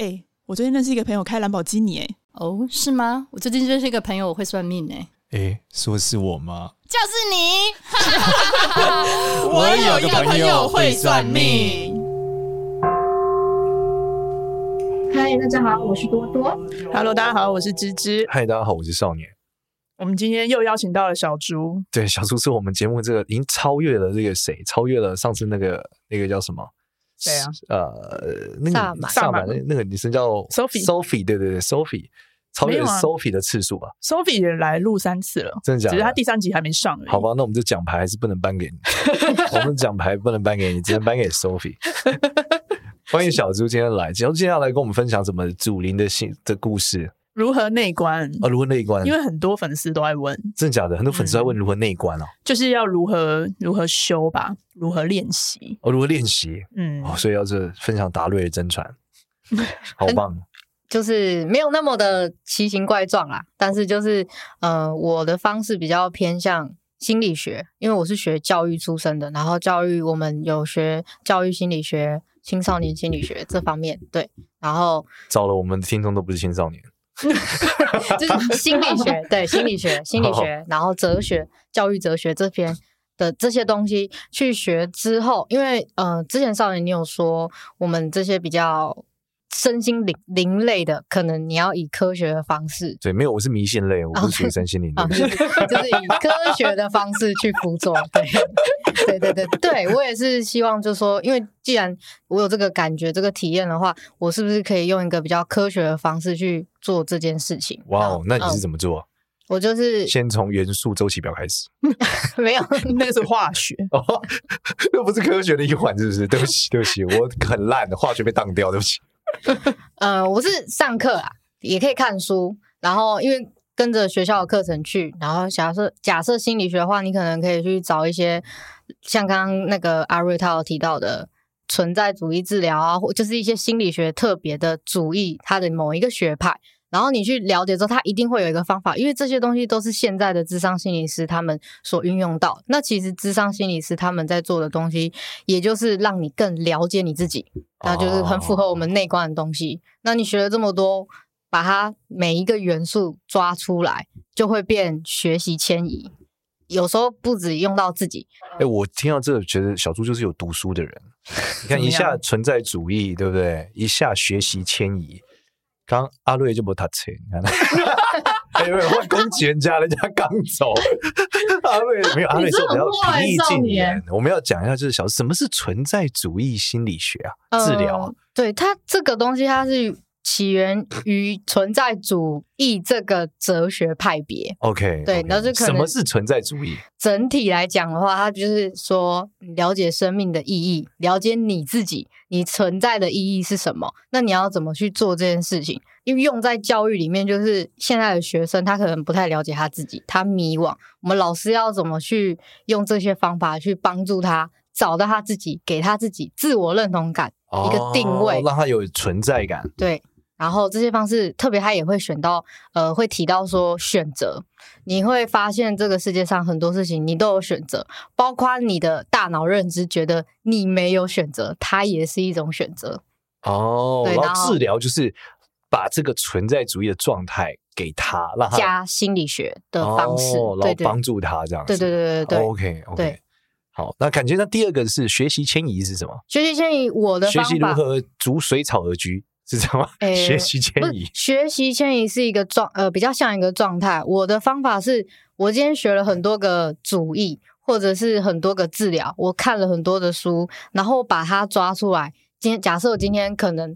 欸，我最近认识一个朋友开兰博基尼欸。哦，是吗？我最近认识一个朋友我会算命欸。欸，说是我吗？就是你我有一个朋友会算命。嗨，大家好，我是多多。Hello， 大家好，我是芝芝。嗨，大家好，我是少年。我们今天又邀请到了小猪。对，小猪是我们节目这个已经超越了这个谁，超越了上次那个叫什么？对啊，那个萨满那个女生叫 Sophie， 对对对 ，Sophie 超越 Sophie 的次数吧。Sophie 也来录3次了，真的假的？只是她第3集还没上而已。好吧，那我们这奖牌还是不能颁给你，我们奖牌不能颁给你，只能颁给 Sophie。欢迎小猪今天来，小猪今天要来跟我们分享什么祖灵的故事。如何内观啊？如何内观？因为很多粉丝都在问，真的假的？很多粉丝在问如何内观哦，就是要如何修吧，如何练习哦，如何练习？嗯，哦，所以要是分享达瑞的真传，好棒！就是没有那么的奇形怪状啦，但是就是我的方式比较偏向心理学，因为我是学教育出身的，然后教育我们有学教育心理学、青少年心理学这方面，对，然后糟了，我们听众都不是青少年。就是心理学，对，心理学，然后哲学、教育哲学这边的这些东西去学之后，因为之前少年你有说我们这些比较身心灵类的，可能你要以科学的方式，对，没有，我是迷信类，我不是学身心灵类，就是以科学的方式去辅佐，对，对对对对，我也是希望就是说，因为既然我有这个感觉、这个体验的话，我是不是可以用一个比较科学的方式去做这件事情？哇哦，那你是怎么做？我就是先从元素周期表开始没有那是化学哦，那不是科学的一环，是不是？对不起，我很烂的化学被当掉，对不起我是上课啊，也可以看书，然后因为跟着学校的课程去，然后假设心理学的话，你可能可以去找一些像刚刚那个阿瑞他有提到的存在主义治疗啊，或就是一些心理学特别的主义，它的某一个学派，然后你去了解之后，它一定会有一个方法，因为这些东西都是现在的諮商心理师他们所运用到。那其实諮商心理师他们在做的东西，也就是让你更了解你自己，那就是很符合我们内观的东西。那你学了这么多，把它每一个元素抓出来，就会变学习迁移。有时候不止用到自己。欸，我听到这个觉得小猪就是有读书的人。你看一下存在主义，对不对？一下学习迁移。刚阿瑞就没读册，你看，哎呦，我攻击人家，人家刚走。阿瑞没有，阿瑞是我们要平易近人，我们要讲一下，就是什么是存在主义心理学啊？治疗，对，它这个东西它是起源于存在主义这个哲学派别。OK， 对，那就可能什么是存在主义？整体来讲的话，它就是说了解生命的意义，了解你自己。你存在的意义是什么？那你要怎么去做这件事情？因为用在教育里面，就是现在的学生他可能不太了解他自己，他迷惘。我们老师要怎么去用这些方法去帮助他找到他自己，给他自己自我认同感，一个定位，让他有存在感。对，然后这些方式，特别他也会选到，会提到说选择。你会发现这个世界上很多事情你都有选择，包括你的大脑认知觉得你没有选择，它也是一种选择哦。对，然后治疗就是把这个存在主义的状态给他，让他加心理学的方式，哦，然后帮助他这样子。对 OK 对。好，那感觉那第二个是学习迁移是什么？学习迁移，我的方法学习如何逐水草而居。是这样吗？学习迁移，学习迁移是一个比较像一个状态。我的方法是，我今天学了很多个主义，或者是很多个治疗，我看了很多的书，然后把它抓出来。假设我今天可能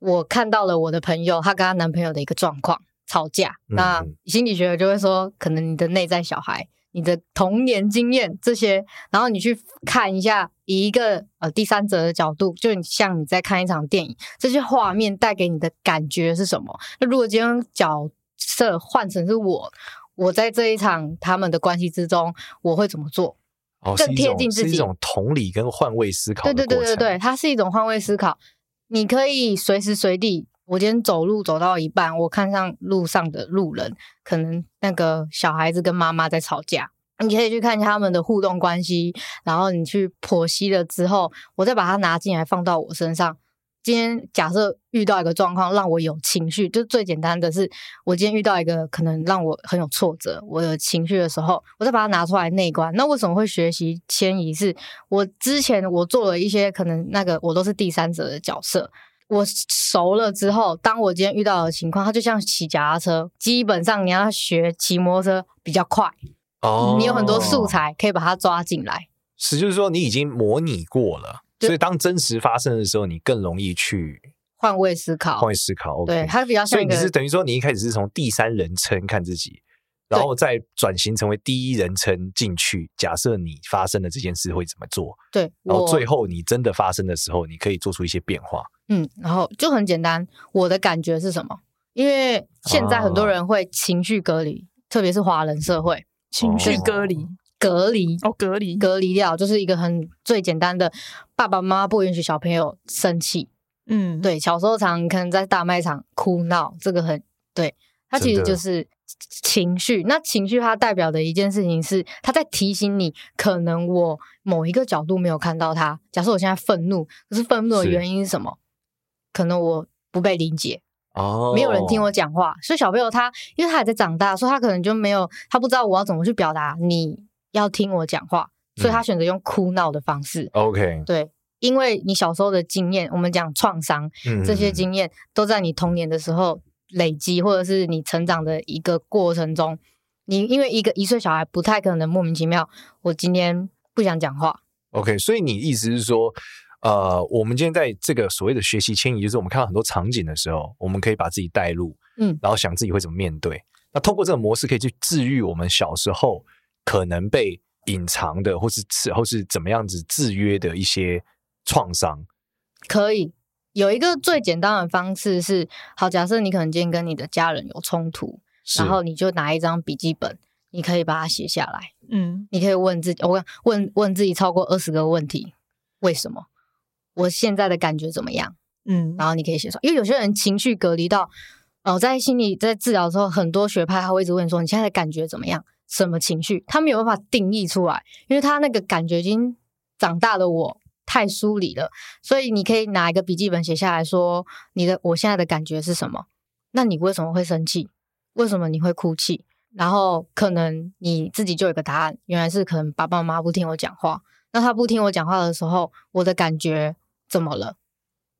我看到了我的朋友，她跟她男朋友的一个状况吵架，那心理学就会说，可能你的内在小孩。你的童年经验这些，然后你去看一下，以一个第三者的角度，就像你在看一场电影，这些画面带给你的感觉是什么？那如果今天角色换成是我在这一场他们的关系之中，我会怎么做？更贴近自己，是一种同理跟换位思考的过程。对，它是一种换位思考。你可以随时随地，我今天走路走到一半，我看上路上的路人，可能那个小孩子跟妈妈在吵架，你可以去看他们的互动关系，然后你去剖析了之后，我再把它拿进来放到我身上，今天假设遇到一个状况让我有情绪，就最简单的是我今天遇到一个可能让我很有挫折，我有情绪的时候，我再把它拿出来内观。那为什么会学习迁移，是我之前我做了一些可能那个我都是第三者的角色，我熟了之后，当我今天遇到的情况，它就像骑脚踏车，基本上你要学骑摩托车比较快哦，你有很多素材可以把它抓进来，是就是说你已经模拟过了，所以当真实发生的时候，你更容易去换位思考。换位思考， OK， 对，它比较像一个。所以你是等于说，你一开始是从第三人称看自己，然后再转型成为第一人称进去。假设你发生了这件事会怎么做？对，然后最后你真的发生的时候，你可以做出一些变化。嗯，然后就很简单，我的感觉是什么？因为现在很多人会情绪隔离，特别是华人社会，情绪隔离。哦隔离掉，就是一个很最简单的，爸爸妈妈不允许小朋友生气。嗯，对，小时候常可能在大卖场哭闹，这个很对，它其实就是情绪。那情绪它代表的一件事情是，它在提醒你，可能我某一个角度没有看到它。假设我现在愤怒，可是愤怒的原因是什么？可能我不被理解。Oh. 没有人听我讲话，所以小朋友他因为他还在长大，所以他可能就没有，他不知道我要怎么去表达你要听我讲话，所以他选择用哭闹的方式。OK， 对，因为你小时候的经验，我们讲创伤，这些经验都在你童年的时候累积，或者是你成长的一个过程中，你因为一个1岁小孩不太可能莫名其妙，我今天不想讲话。OK， 所以你意思是说，我们今天在这个所谓的学习迁移，就是我们看到很多场景的时候，我们可以把自己带入，然后想自己会怎么面对。那通过这个模式，可以去治愈我们小时候可能被隐藏的或是怎么样子制约的一些创伤。可以有一个最简单的方式是，好，假设你可能今天跟你的家人有冲突，然后你就拿一张笔记本，你可以把它写下来。嗯，你可以问自己，我问自己超过20个问题，为什么我现在的感觉怎么样。嗯，然后你可以写上，因为有些人情绪隔离到在心理在治疗的时候，很多学派他会一直问说，你现在的感觉怎么样，什么情绪，他没有办法定义出来，因为他那个感觉已经长大的我太疏离了，所以你可以拿一个笔记本写下来说，我现在的感觉是什么？那你为什么会生气？为什么你会哭泣？然后可能你自己就有个答案，原来是可能爸爸妈妈不听我讲话，那他不听我讲话的时候，我的感觉怎么了？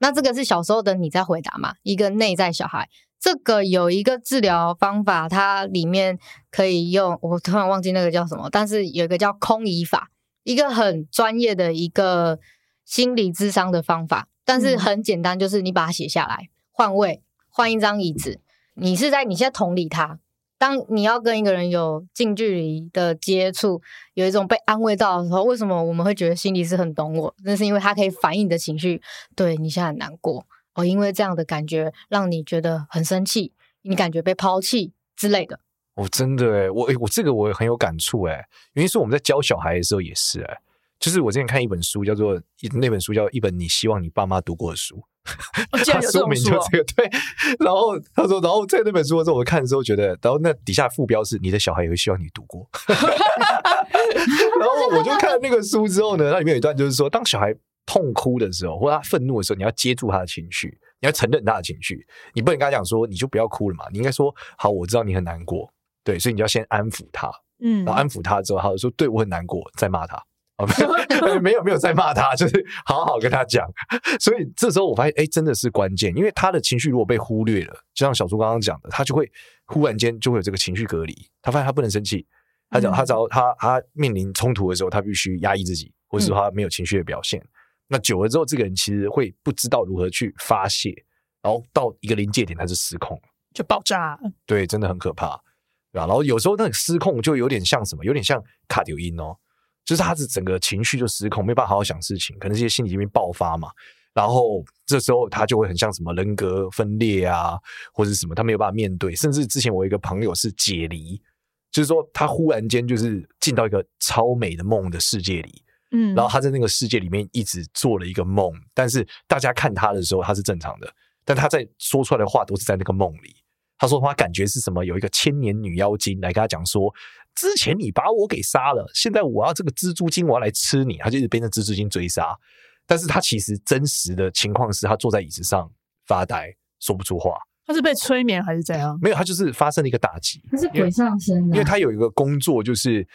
那这个是小时候的你在回答嘛，一个内在小孩。这个有一个治疗方法，它里面可以用，我突然忘记那个叫什么，但是有一个叫空移法，一个很专业的一个心理咨商的方法，但是很简单，就是你把它写下来，换位，换一张椅子，你现在同理他，当你要跟一个人有近距离的接触，有一种被安慰到的时候，为什么我们会觉得心理师很懂我？那是因为他可以反映你的情绪，对，你现在很难过哦，因为这样的感觉让你觉得很生气，你感觉被抛弃之类的。哦，真的耶，我这个我很有感触耶，原因是我们在教小孩的时候也是耶，就是我之前看一本书那本书叫一本你希望你爸妈读过的书，他书名就这个，对。然后他说，然后在那本书的时候，我看的时候觉得，然后那底下副标是你的小孩也会希望你读过。然后我就看那个书之后呢，那里面有一段就是说，当小孩痛哭的时候，或者他愤怒的时候，你要接住他的情绪，你要承认他的情绪，你不能跟他讲说你就不要哭了嘛，你应该说好，我知道你很难过，对，所以你要先安抚他，然后安抚他之后，他就说对我很难过，再骂他。没有在骂他，就是好好跟他讲。所以这时候我发现，哎，真的是关键，因为他的情绪如果被忽略了，就像小猪刚刚讲的，他就会忽然间就会有这个情绪隔离。他发现他不能生气，他面临冲突的时候，他必须压抑自己，或者说他没有情绪的表现。那久了之后，这个人其实会不知道如何去发泄，然后到一个临界点，他就失控，就爆炸。对，真的很可怕，对吧？然后有时候那个失控就有点像什么，有点像卡丢音哦。就是他整个情绪就失控，没办法好好想事情，可能这些心理疾病爆发嘛。然后这时候他就会很像什么人格分裂啊，或者什么，他没有办法面对。甚至之前我有一个朋友是解离，就是说他忽然间就是进到一个超美的梦的世界里，然后他在那个世界里面一直做了一个梦，但是大家看他的时候他是正常的，但他在说出来的话都是在那个梦里。他说他感觉是什么，有一个千年女妖精来跟他讲说，之前你把我给杀了，现在我要这个蜘蛛精，我要来吃你。他就一直被那蜘蛛精追杀，但是他其实真实的情况是他坐在椅子上发呆说不出话。他是被催眠还是怎样？没有，他就是发生了一个打击，他是鬼上身的。因为他有一个工作就是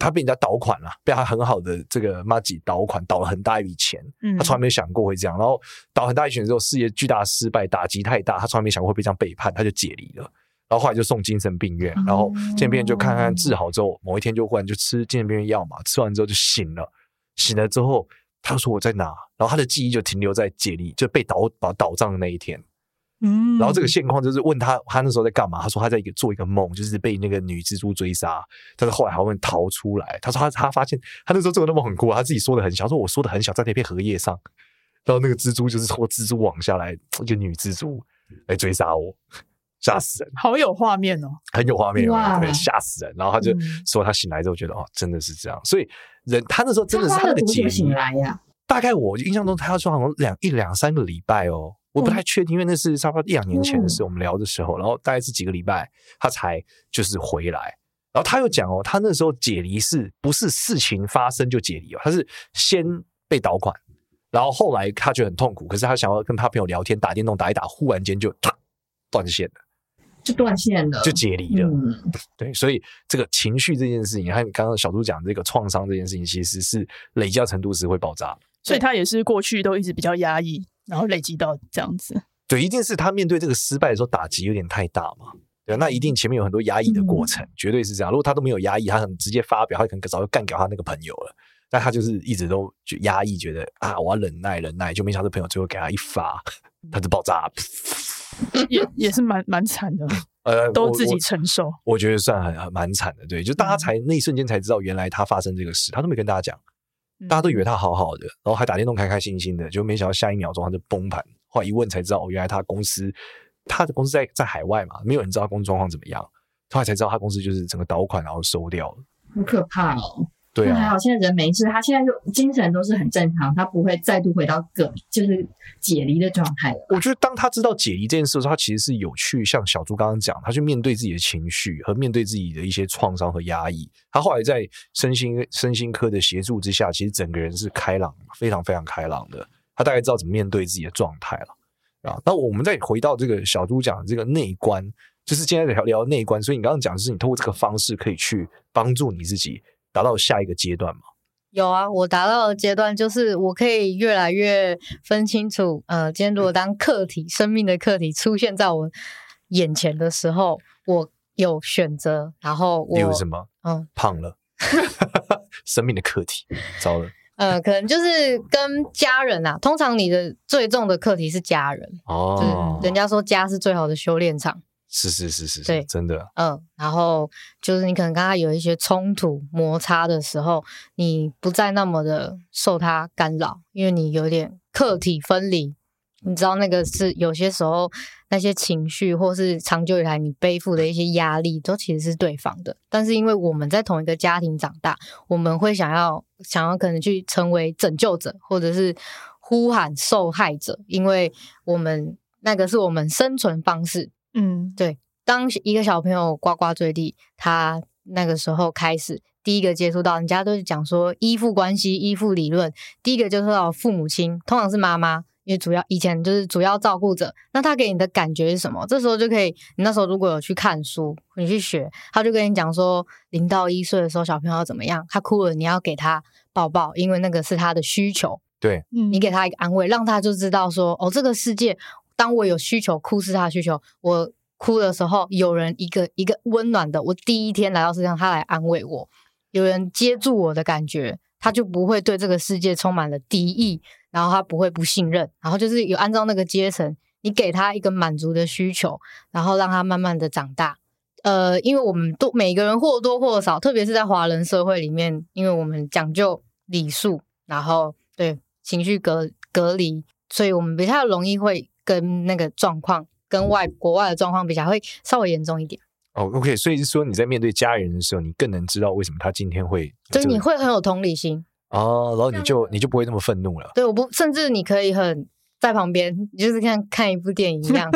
他被人家倒款了，被他很好的这个妈吉倒款，倒了很大一笔钱，他从来没想过会这样。然后倒很大一笔钱之后，事业巨大失败，打击太大，他从来没想过会被这样背叛，他就解离了。然后后来就送精神病院，然后精神病院就看看治好之后，某一天就忽然就吃精神病院药嘛，吃完之后就醒了，醒了之后他就说我在哪，然后他的记忆就停留在解离，就被倒葬的那一天。然后这个现况就是问他那时候在干嘛，他说他在做一个梦，就是被那个女蜘蛛追杀，但是后来还会逃出来。他说他发现他那时候做的梦很酷，他自己说的很小，说我说的很小，在那片荷叶上，然后那个蜘蛛就是从蜘蛛网下来，一个女蜘蛛来追杀我，吓死人，好有画面哦，很有画面，对，吓死人。然后他就说他醒来之后觉得哦，真的是这样，所以人他那时候真的是他的解离醒来呀。大概我印象中他要说好像一两三个礼拜哦。我不太确定，因为那是差不多1-2年前的事，我们聊的时候，然后大概是几个礼拜他才就是回来。然后他又讲哦，他那时候解离是不是事情发生就解离哦？他是先被倒款，然后后来他觉得很痛苦，可是他想要跟他朋友聊天，打电动打一打，忽然间就断线了，就断线了，就解离了。对，所以这个情绪这件事情，和你刚刚小猪讲这个创伤这件事情，其实是累积到程度是会爆炸的。所以他也是过去都一直比较压抑，然后累积到这样子。对，一定是他面对这个失败的时候打击有点太大嘛。对，那一定前面有很多压抑的过程，绝对是这样。如果他都没有压抑，他很直接发表，他可能早就干掉他那个朋友了。但他就是一直都压抑，觉得啊，我要忍耐，就没想到这朋友最后给他一发，他就爆炸。也是蛮惨的，都自己承受。我觉得算很蛮惨的，对，就大家才那一瞬间才知道原来他发生这个事，他都没跟大家讲。大家都以为他好好的，然后还打电动开开心心的，就没想到下一秒钟他就崩盘。后来一问才知道，原来他的公司在海外嘛，没有人知道他公司状况怎么样。后来才知道他公司就是整个倒款然后收掉了，很可怕哦。对啊，还好现在人没事，他现在就精神都是很正常，他不会再度回到就是解离的状态了。我觉得当他知道解离这件事的时候，他其实是有去像小猪刚刚讲，他去面对自己的情绪和面对自己的一些创伤和压抑。他后来在身心科的协助之下，其实整个人是开朗，非常非常开朗的。他大概知道怎么面对自己的状态了啊。那我们再回到这个小猪讲的这个内观，就是今天聊内观，所以你刚刚讲的是你透过这个方式可以去帮助你自己。达到下一个阶段吗？有啊，我达到的阶段就是我可以越来越分清楚，今天如果当课题，生命的课题出现在我眼前的时候，我有选择，然后我有什么？胖了，生命的课题，糟了。可能就是跟家人啊，通常你的最重的课题是家人哦，就是人家说家是最好的修炼场。是，对，真的。然后就是你可能跟他有一些冲突摩擦的时候，你不再那么的受他干扰，因为你有点客体分离。你知道那个是有些时候那些情绪或是长久以来你背负的一些压力都其实是对方的，但是因为我们在同一个家庭长大，我们会想要可能去成为拯救者，或者是呼喊受害者，因为我们那个是我们生存方式。对，当一个小朋友呱呱坠地，他那个时候开始第一个接触到，人家都是讲说依附关系、依附理论，第一个接触到父母亲，通常是妈妈，因为以前就是主要照顾者。那他给你的感觉是什么？这时候就可以，你那时候如果有去看书，你去学，他就跟你讲说，0到1岁的时候小朋友要怎么样，他哭了你要给他抱抱，因为那个是他的需求。对，你给他一个安慰，让他就知道说，哦，这个世界。当我有需求，哭是他的需求，我哭的时候有人一个一个温暖的，我第一天来到世界上他来安慰我，有人接住我的感觉，他就不会对这个世界充满了敌意，然后他不会不信任，然后就是有按照那个阶层，你给他一个满足的需求，然后让他慢慢的长大。因为我们都每个人或多或少，特别是在华人社会里面，因为我们讲究礼数，然后对情绪隔离，所以我们比较容易会跟那个状况跟国外的状况比较会稍微严重一点。OK， 所以是说你在面对家人的时候，你更能知道为什么他今天会，对，你会很有同理心哦，然后你就不会那么愤怒了。对，甚至你可以很在旁边，你就是像看一部电影一样，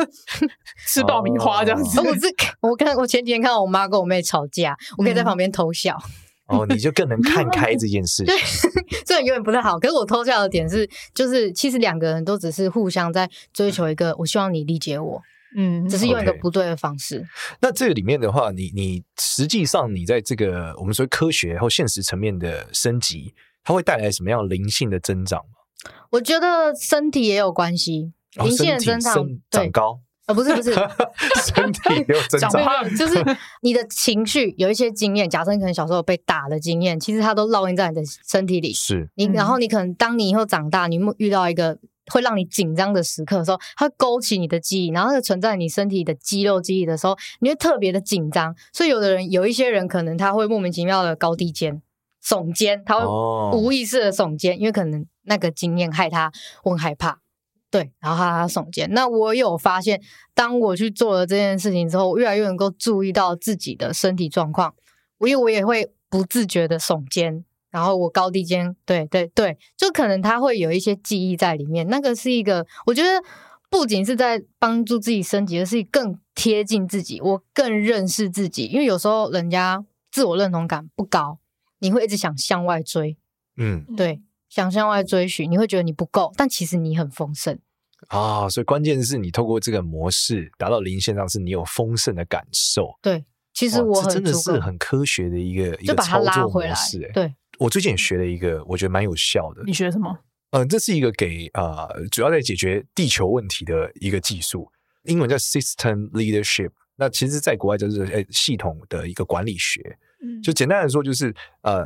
吃爆米花这样子。我前几天看我妈跟我妹吵架，我可以在旁边偷笑。哦，你就更能看开这件事情。对，虽然有点不太好，可是我偷笑的点是，就是其实两个人都只是互相在追求一个，我希望你理解我。嗯，只是用一个不对的方式。Okay. 那这个里面的话，你实际上你在这个我们说科学或现实层面的升级，它会带来什么样灵性的增长吗？我觉得身体也有关系，灵性的增长，长高。不是，身体有增长，就是你的情绪有一些经验，假设你可能小时候被打的经验，其实它都烙印在你的身体里。是你，然后你可能当你以后长大，你遇到一个会让你紧张的时刻的时候，它会勾起你的记忆，然后它存在你身体的肌肉记忆的时候，你会特别的紧张。所以有一些人可能他会莫名其妙的高低肩、耸肩，他会无意识的耸肩，因为可能那个经验害他，我很害怕。对，然后他耸肩。那我有发现，当我去做了这件事情之后，我越来越能够注意到自己的身体状况。因为我也会不自觉的耸肩，然后我高低肩，对，就可能他会有一些记忆在里面。那个是一个，我觉得不仅是在帮助自己升级，而是更贴近自己，我更认识自己。因为有时候人家自我认同感不高，你会一直想向外追，对。想向外追寻，你会觉得你不够，但其实你很丰盛啊！所以关键是你透过这个模式达到灵性上，是你有丰盛的感受。对，其实我很真的是很科学的一个操作模式。对，我最近也学了一个，我觉得蛮有效的。你学什么？这是一个给主要在解决地球问题的一个技术，英文叫 System Leadership。那其实在国外就是系统的一个管理学。就简单的说就是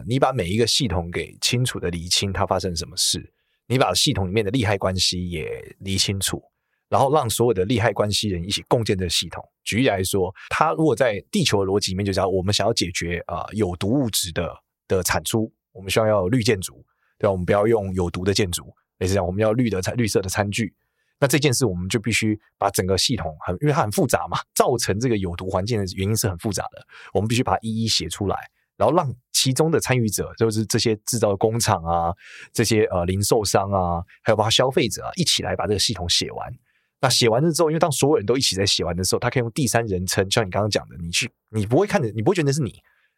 你把每一个系统给清楚的厘清它发生什么事，你把系统里面的利害关系也厘清楚，然后让所有的利害关系人一起共建这个系统。举例来说，它如果在地球的逻辑里面就是我们想要解决有毒物质的产出，我们需要绿建筑，对吧？我们不要用有毒的建筑，类似这样，我们要绿色的餐具。那这件事我们就必须把整个系统因为它很复杂嘛，造成这个有毒环境的原因是很复杂的，我们必须把它一一写出来，然后让其中的参与者，就是这些制造工厂啊，这些零售商啊，还有包括消费者啊，一起来把这个系统写完。那写完了之后，因为当所有人都一起在写完的时候，他可以用第三人称，像你刚刚讲的，你不会觉得是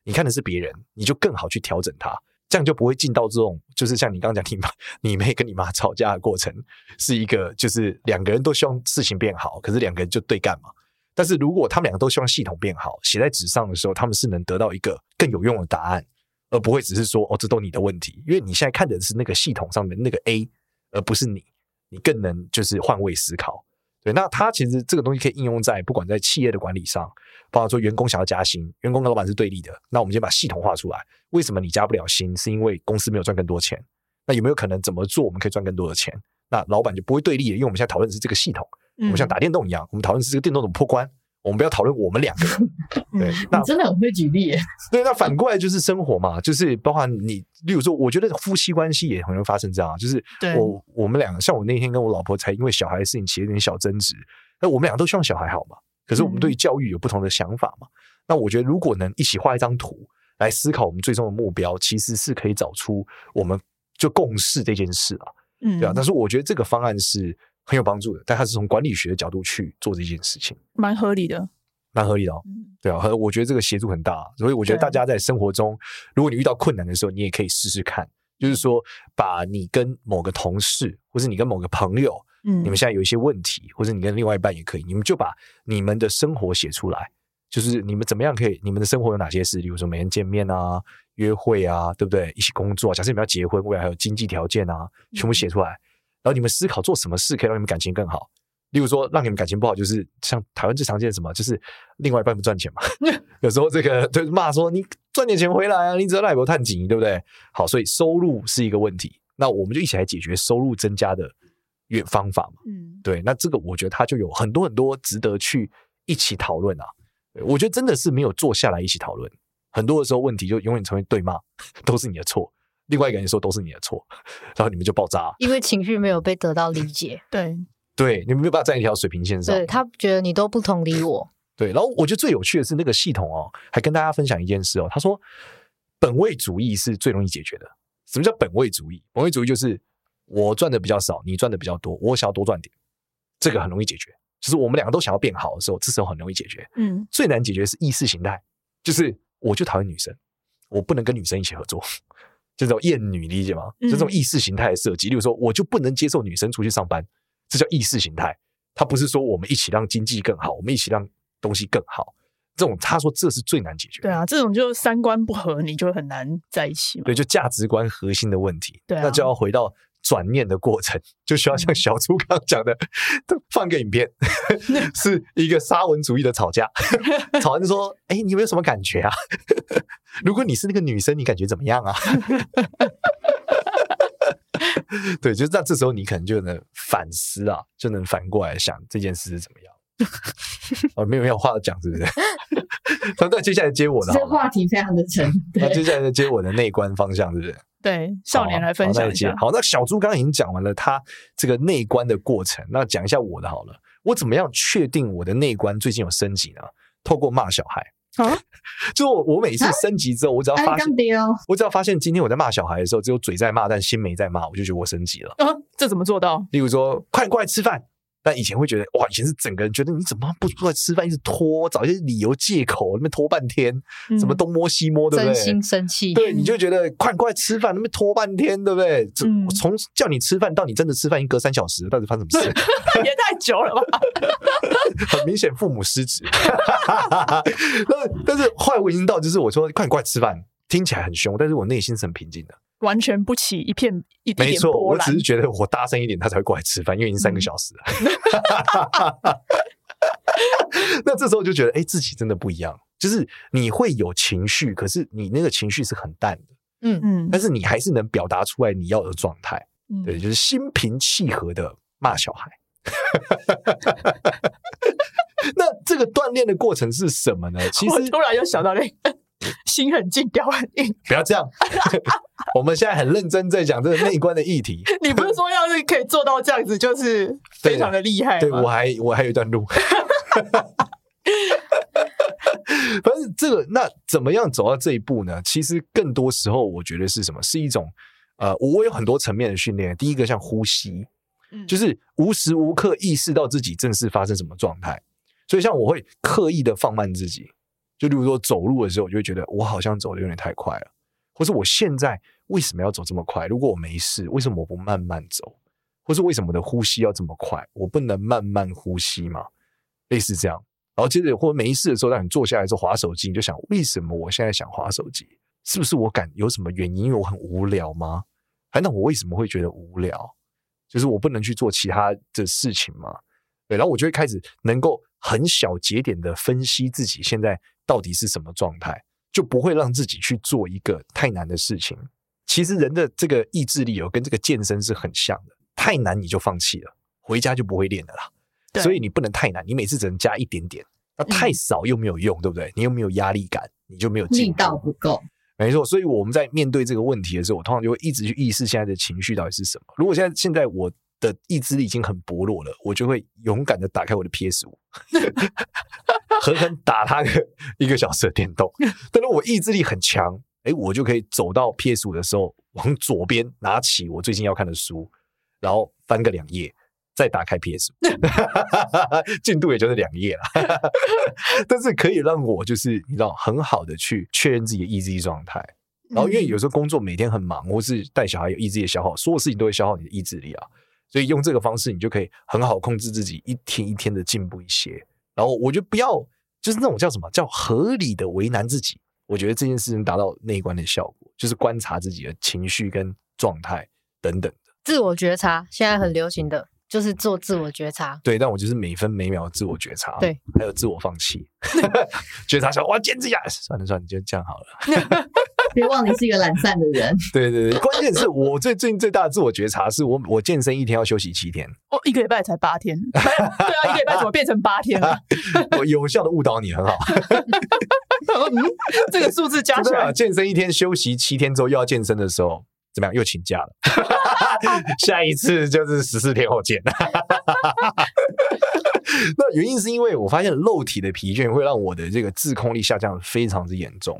你看的是别人，你就更好去调整它。这样就不会进到这种，就是像你刚刚讲你妹跟你妈吵架的过程，是一个就是两个人都希望事情变好，可是两个人就对干嘛。但是如果他们两个都希望系统变好，写在纸上的时候，他们是能得到一个更有用的答案，而不会只是说这都你的问题，因为你现在看的是那个系统上面那个 A， 而不是你更能就是换位思考。对，那它其实这个东西可以应用在不管在企业的管理上，包括说员工想要加薪，员工跟老板是对立的，那我们先把系统画出来，为什么你加不了薪，是因为公司没有赚更多钱，那有没有可能怎么做我们可以赚更多的钱，那老板就不会对立了，因为我们现在讨论的是这个系统，我们像打电动一样，我们讨论是这个电动怎么破关，我们不要讨论我们两个人。对，那你真的很会举例耶。对，那反过来就是生活嘛，就是包括你，例如说我觉得夫妻关系也很容易发生这样，就是我们两个，像我那天跟我老婆才因为小孩的事情起了点小争执，那我们两个都希望小孩好嘛，可是我们对教育有不同的想法嘛，那我觉得如果能一起画一张图来思考我们最终的目标，其实是可以找出我们就共识这件事啊，对啊，但是我觉得这个方案是很有帮助的，但它是从管理学的角度去做这件事情，蛮合理的哦。对啊，我觉得这个协助很大，所以我觉得大家在生活中，如果你遇到困难的时候，你也可以试试看，就是说把你跟某个同事或是你跟某个朋友，你们现在有一些问题，或者你跟另外一半也可以，你们就把你们的生活写出来，就是你们怎么样可以，你们的生活有哪些事，比如说每天见面啊，约会啊，对不对，一起工作，假设你们要结婚，未来还有经济条件啊，全部写出来，然后你们思考做什么事可以让你们感情更好。例如说让你们感情不好，就是像台湾最常见的什么，就是另外一半不赚钱嘛。有时候这个对骂说你赚点钱回来啊，你只要赖不探紧，对不对？好，所以收入是一个问题，那我们就一起来解决收入增加的方法嘛。对，那这个我觉得它就有很多很多值得去一起讨论啊。我觉得真的是没有坐下来一起讨论，很多的时候问题就永远成为对骂，都是你的错。另外一个人说都是你的错，然后你们就爆炸，因为情绪没有被得到理解。对，你们没有办法站一条水平线上。对，他觉得你都不同理我。对，然后我觉得最有趣的是那个系统哦，还跟大家分享一件事哦，他说本位主义是最容易解决的。什么叫本位主义？本位主义就是我赚的比较少，你赚的比较多，我想要多赚点，这个很容易解决。就是我们两个都想要变好的时候，这时候很容易解决。最难解决是意识形态，就是我就讨厌女生。我不能跟女生一起合作，就这种厌女，理解吗？就这种意识形态的设计，例如说我就不能接受女生出去上班，这叫意识形态。他不是说我们一起让经济更好，我们一起让东西更好，这种他说这是最难解决的。对啊，这种就三观不合你就很难在一起嘛。对，就价值观核心的问题。对啊，那就要回到转念的过程，就需要像小猪刚刚讲的，放个影片是一个沙文主义的吵架，吵完就说哎、欸，你有没有什么感觉啊？如果你是那个女生你感觉怎么样啊？对，就是那这时候你可能就能反思啊，就能反过来想这件事是怎么样。哦，没有要话讲是不是？那接下来接我的好，这话题非常的沉。那接下来接我的内观方向是不是？对，少年来分享一下。好，那小猪刚刚已经讲完了他这个内观的过程，那讲一下我的好了。我怎么样确定我的内观最近有升级呢？透过骂小孩。啊，就我每次升级之后，我只要发现，我只要发现今天我在骂小孩的时候，只有嘴在骂，但心没在骂，我就觉得我升级了。啊，这怎么做到？例如说，快点过来吃饭。但以前会觉得，哇，以前是整个人觉得你怎么不出来吃饭，一直拖，找一些理由借口，那边拖半天，什么东摸西摸，对不对？真心生气，对，你就觉得快过来吃饭，那边拖半天，对不对？从叫你吃饭到你真的吃饭，已经隔3小时了，到底发生什么事？也太久了吧！很明显，父母失职。但是后来我已经到，就是我说快过来吃饭，听起来很凶，但是我内心是很平静的。完全不起一点波澜。没错，我只是觉得我大声一点他才会过来吃饭，因为已经3个小时了。那这时候就觉得哎、欸，自己真的不一样，就是你会有情绪，可是你那个情绪是很淡的，但是你还是能表达出来你要的状态。对，就是心平气和的骂小孩。那这个锻炼的过程是什么呢？其实我突然又想到那个心很静，雕很硬。不要这样。我们现在很认真在讲这个内观的议题。你不是说要是可以做到这样子，就是非常的厉害吗？ 对，我还有一段路。反正这个，那怎么样走到这一步呢？其实更多时候，我觉得是什么？是一种我有很多层面的训练。第一个像呼吸，就是无时无刻意识到自己正是发生什么状态。所以像我会刻意的放慢自己。就例如说走路的时候，我就会觉得我好像走的有点太快了，或是我现在为什么要走这么快？如果我没事，为什么我不慢慢走？或是为什么我的呼吸要这么快？我不能慢慢呼吸吗？类似这样。然后接着或没事的时候，当你坐下来之后滑手机，你就想为什么我现在想滑手机？是不是我有什么原因？因为我很无聊吗？那我为什么会觉得无聊？就是我不能去做其他的事情吗？对，然后我就会开始能够很小节点的分析自己现在到底是什么状态，就不会让自己去做一个太难的事情。其实人的这个意志力跟这个健身是很像的，太难你就放弃了，回家就不会练了啦。所以你不能太难，你每次只能加一点点，那太少又没有用，对不对？你又没有压力感，你就没有进步，力道不够。没错，所以我们在面对这个问题的时候，我通常就会一直去意识现在的情绪到底是什么。如果现在我的意志力已经很薄弱了，我就会勇敢的打开我的 PS5 狠狠打他1个小时的电动。但是我意志力很强，我就可以走到 PS5 的时候，往左边拿起我最近要看的书，然后翻个2页，再打开 PS5。 进度也就是2页了。但是可以让我就是你知道很好的去确认自己的意志力状态。然后因为有时候工作每天很忙，或是带小孩有意志力消耗，所有事情都会消耗你的意志力啊。所以用这个方式，你就可以很好控制自己一天一天的进步一些。然后我就不要就是那种叫什么叫合理的为难自己。我觉得这件事情达到内观的效果，就是观察自己的情绪跟状态等等的自我觉察。现在很流行的就是做自我觉察。对，但我就是每分每秒的自我觉察。对，还有自我放弃。觉察说我要坚持呀，算了，你就这样好了。别忘你是一个懒散的人。对，关键是我最近最大的自我觉察是我健身一天要休息7天。哦，1个礼拜才8天。对啊，1个礼拜怎么变成8天了？我有效的误导你，很好。这个数字加起来，健身一天休息7天之后又要健身的时候，怎么样？又请假了。下一次就是14天后见。那原因是因为我发现肉体的疲倦会让我的这个自控力下降非常之严重。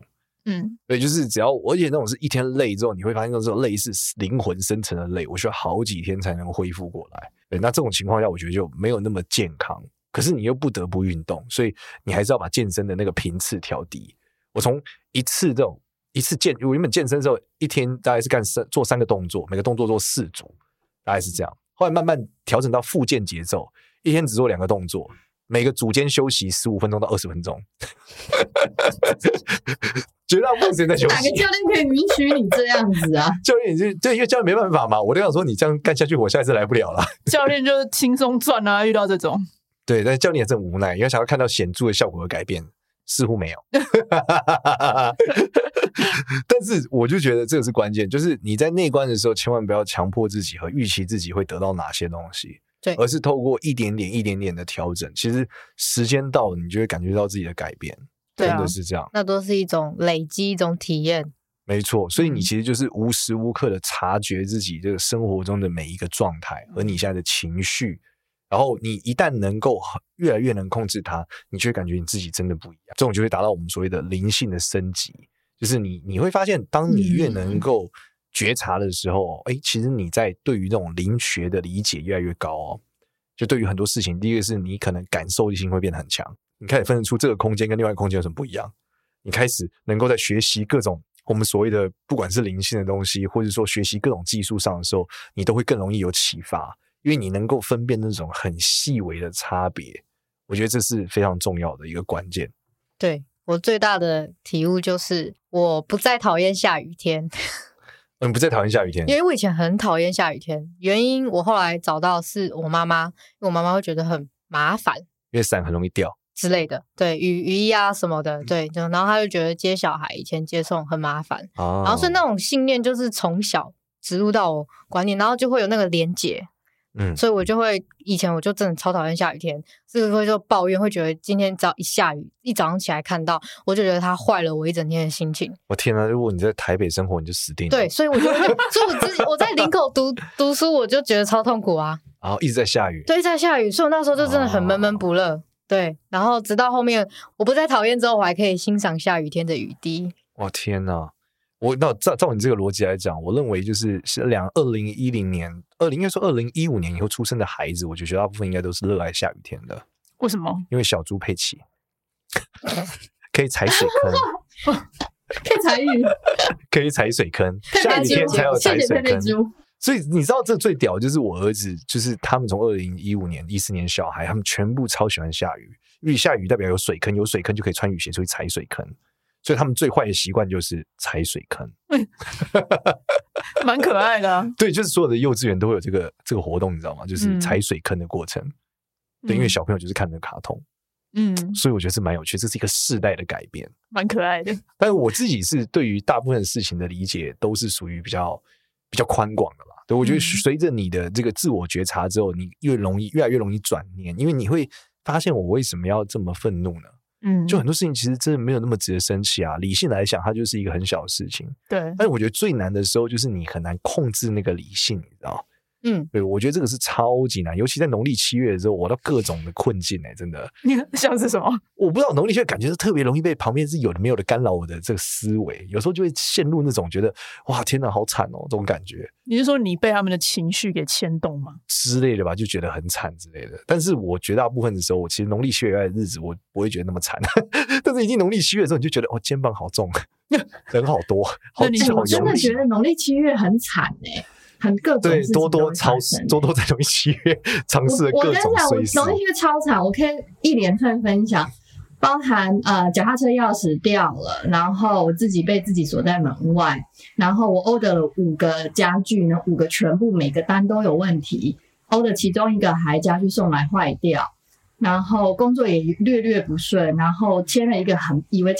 对，就是只要而且那种是一天累之后，你会发现那种累是灵魂深层的累，我需要好几天才能恢复过来。对，那这种情况下，我觉得就没有那么健康。可是你又不得不运动，所以你还是要把健身的那个频次调低。我从一次这种一次我原本健身的时候一天大概是做三个动作，每个动作做4组，大概是这样。后来慢慢调整到复健节奏，一天只做2个动作，每个组间休息15分钟到20分钟。绝大部分时间在休息。哪个教练可以允许你这样子啊？教练是对，因为教练没办法嘛。我都想说你这样干下去，我下一次来不了了。教练就是轻松赚啊，遇到这种。对，但是教练也真无奈，因为想要看到显著的效果和改变，似乎没有。但是我就觉得这个是关键，就是你在内观的时候，千万不要强迫自己和预期自己会得到哪些东西，对，而是透过一点点、一点点的调整，其实时间到，你就会感觉到自己的改变。真的是这样，那都是一种累积，一种体验。没错，所以你其实就是无时无刻的察觉自己这个生活中的每一个状态和你现在的情绪，然后你一旦能够越来越能控制它，你就会感觉你自己真的不一样。这种就会达到我们所谓的灵性的升级，就是你会发现当你越能够觉察的时候，诶，其实你在对于这种灵学的理解越来越高哦。就对于很多事情，第一个是你可能感受力性会变得很强，你开始分得出这个空间跟另外一个空间有什么不一样，你开始能够在学习各种我们所谓的不管是灵性的东西，或者说学习各种技术上的时候，你都会更容易有启发，因为你能够分辨那种很细微的差别。我觉得这是非常重要的一个关键。对，我最大的体悟就是我不再讨厌下雨天。你不再讨厌下雨天？因为我以前很讨厌下雨天，原因我后来找到是我妈妈，因为我妈妈会觉得很麻烦，因为伞很容易掉之类的，对，雨衣啊什么的，对，然后他就觉得接小孩以前接送很麻烦，哦，然后所以那种信念就是从小植入到我观念，然后就会有那个连结，嗯，所以我就会以前我就真的超讨厌下雨天，是会就抱怨，会觉得今天只要一下雨，一早上起来看到，我就觉得它坏了我一整天的心情。我天啊，如果你在台北生活，你就死定了。对，所以我就所以我在林口 读书，我就觉得超痛苦啊，然后一直在下雨，对，一直在下雨，所以我那时候就真的很闷闷不乐。哦，对，然后直到后面我不再讨厌之后，我还可以欣赏下雨天的雨滴。哇，天哪！那照你这个逻辑来讲，我认为就是2010年，应该说2015年以后出生的孩子，我就觉得大部分应该都是热爱下雨天的。为什么？因为小猪佩奇可以踩水坑，可以踩雨，可以踩水坑，下雨天才有踩水坑。所以你知道这最屌就是我儿子，就是他们从2015年、14年小孩，他们全部超喜欢下雨，因为下雨代表有水坑，有水坑就可以穿雨鞋出去踩水坑，所以他们最坏的习惯就是踩水坑。蛮可爱的啊。对，就是所有的幼稚园都会有这个活动，你知道吗？就是踩水坑的过程。对，因为小朋友就是看着卡通，嗯，所以我觉得是蛮有趣，这是一个世代的改变，蛮可爱的。但是我自己是对于大部分事情的理解都是属于比较宽广的啦，对，我觉得随着你的这个自我觉察之后，你越来越容易转念，因为你会发现我为什么要这么愤怒呢？嗯，就很多事情其实真的没有那么值得生气啊。理性来讲，它就是一个很小的事情，对。但是我觉得最难的时候就是你很难控制那个理性，你知道？嗯，对，我觉得这个是超级难，尤其在农历7月的时候，我到各种的困境哎，真的。你像是什么？我不知道，农历7月感觉是特别容易被旁边是有的没有的干扰我的这个思维，有时候就会陷入那种觉得哇天哪好惨哦这种感觉。你是说你被他们的情绪给牵动吗？之类的吧，就觉得很惨之类的。但是我绝大部分的时候，我其实农历7月的日子我不会觉得那么惨，但是一进农历7月的时候，你就觉得哦肩膀好重，人好多，好挤，好拥挤。真的觉得农历7月很惨哎。很各种事情都会发生，对，多多在农历7月尝试了各种衰事。我农历7月超惨，我可以一连串分享，包含脚踏车钥匙掉了，然后我自己被自己锁在门外，然后我 order 了5个家具呢，5个全部每个单都有问题， order 其中一个还家具送来坏掉，然后工作也略略不顺，然后以为签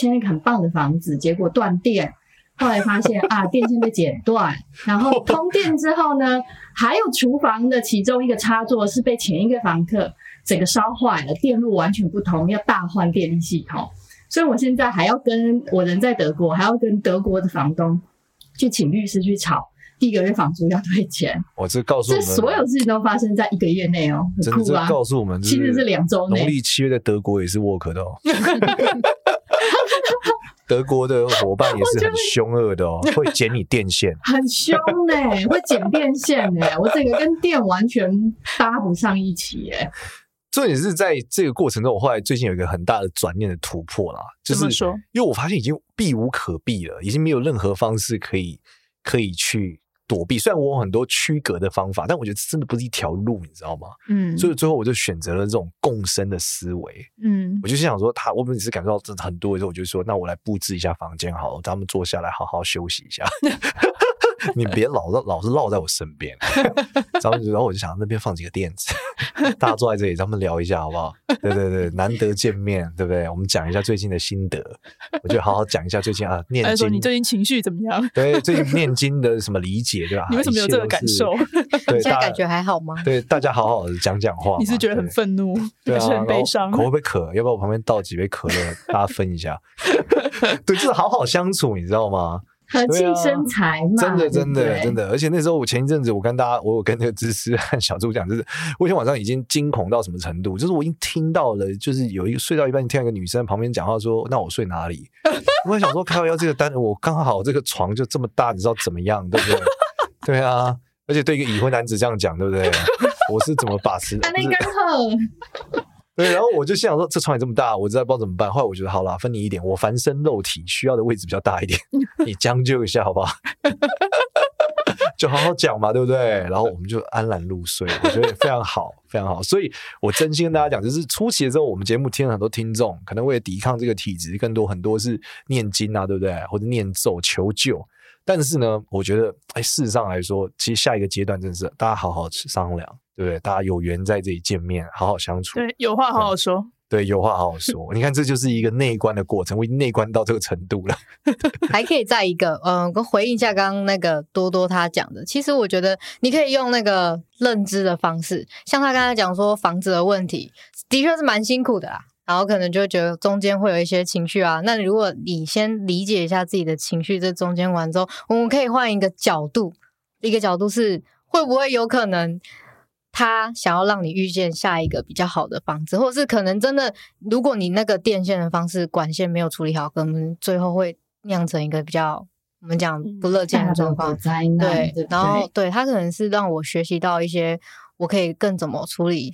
了一个很棒的房子，结果断电。后来发现啊，电线被剪断，然后通电之后呢，还有厨房的其中一个插座是被前一个房客整个烧坏了，电路完全不通，要大换电力系统。所以我现在还要跟我人在德国，还要跟德国的房东去请律师去吵，第一个月房租要退钱。我这告诉我们，这所有事情都发生在1个月内哦，很酷啊！真的告诉我们，其实是2周内。农历7月在德国也是 work 的哦。德国的伙伴也是很凶恶的哦，会剪你电线，很凶欸，会剪电线欸，我整个跟电完全搭不上一起欸。重点是在这个过程中，我后来最近有一个很大的转念的突破啦，就是因为我发现已经避无可避了，已经没有任何方式可以去躲避。虽然我有很多区隔的方法，但我觉得真的不是一条路，你知道吗？嗯，所以最后我就选择了这种共生的思维。嗯，我就想说我本只是感受到很多的时候，我就说那我来布置一下房间好了，咱们坐下来好好休息一下。你别老是绕在我身边。然后我就想那边放几个垫子，大家坐在这里咱们聊一下好不好？对对对，难得见面，对不对？我们讲一下最近的心得，我就好好讲一下最近啊念经。他说你最近情绪怎么样？对，最近念经的什么理解，对吧？你为什么有这个感受？对，现在感觉还好吗？对，大家好好的讲讲话。你是觉得很愤怒，还是很悲伤？口会不会渴？要不要我旁边倒几杯可乐，大家分一下？对，就是好好相处，你知道吗？和气生财嘛、啊，真的真的对对真的，而且那时候我前一阵子我有跟那个知识和小猪讲，就是我以前晚上已经惊恐到什么程度，就是我已经听到了，就是有一个睡到一半听到一个女生旁边讲话说那我睡哪里？我还想说靠腰这个我刚好这个床就这么大，你知道怎么样对不对？对啊，而且对一个已婚男子这样讲对不对？我是怎么把持的？对，然后我就心想说这床也这么大，我实在不知道怎么办。后来我觉得好啦，分你一点，我凡身肉体需要的位置比较大一点，你将就一下好不好？就好好讲嘛，对不对？然后我们就安然入睡，我觉得非常好，非常好。所以我真心跟大家讲，就是初期的时候，我们节目听了很多听众，可能为了抵抗这个体质，更多很多是念经啊，对不对？或者念咒求救。但是呢，我觉得事实上来说，其实下一个阶段真的是大家好好商量，对不对？大家有缘在这里见面，好好相处，对，有话好好说，对，有话好好说。你看，这就是一个内观的过程，我已经内观到这个程度了。还可以再一个，回应一下刚刚那个多多他讲的，其实我觉得你可以用那个认知的方式，像他刚才讲说房子的问题，的确是蛮辛苦的啦。然后可能就会觉得中间会有一些情绪啊，那如果你先理解一下自己的情绪，这中间完之后，我们可以换一个角度，一个角度是会不会有可能他想要让你遇见下一个比较好的房子，或是可能真的如果你那个电线的方式管线没有处理好，可能最后会酿成一个比较我们讲不乐见的状况，灾难。对，然后对他可能是让我学习到一些我可以更怎么处理。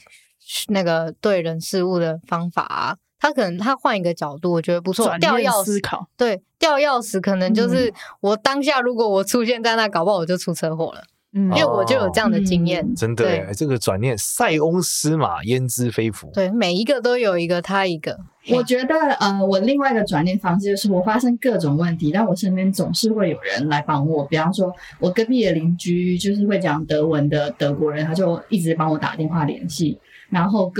那个对人事物的方法啊，他可能他换一个角度，我觉得不错。掉钥匙，对，掉钥匙可能就是我当下如果我出现在那，搞不好我就出车祸了。嗯，因为我就有这样的经验。真的耶，这个转念，塞翁失马，焉知非福。对，每一个都有一个他一个。我觉得我另外一个转念方式就是我发生各种问题，但我身边总是会有人来帮我。比方说我隔壁的邻居就是会讲德文的德国人，他就一直帮我打电话联系。然后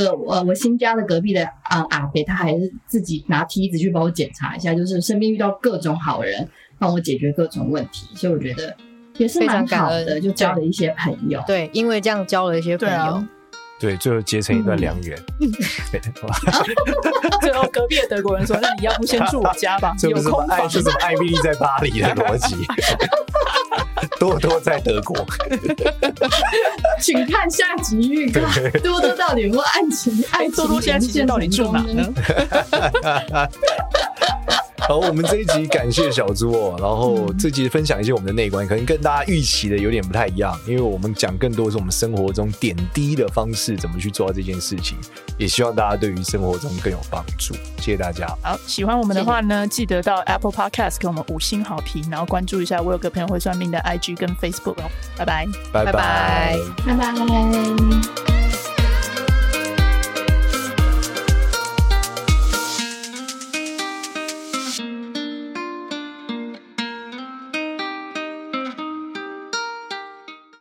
我新家的隔壁的阿伯，他还是自己拿梯子去帮我检查一下，就是身边遇到各种好人帮我解决各种问题，所以我觉得也是蛮好的，就交了一些朋友。对，因为这样交了一些朋友，对，最后结成一段良缘。最后隔壁的德国人说：“那你要不先住我家吧？有空房。”这是艾米丽在巴黎的逻辑。多多在德国请看下集预告，多多到底有没有爱情？多多现在期间到底住哪呢？好，我们这一集感谢小猪哦，然后这集分享一些我们的内观，可能跟大家预期的有点不太一样，因为我们讲更多是我们生活中点滴的方式怎么去做到这件事情，也希望大家对于生活中更有帮助。谢谢大家。好，喜欢我们的话呢，记得到 Apple Podcast 给我们5星好评，然后关注一下我有个朋友会算命的 IG 跟 Facebook 哦。拜拜拜拜拜拜。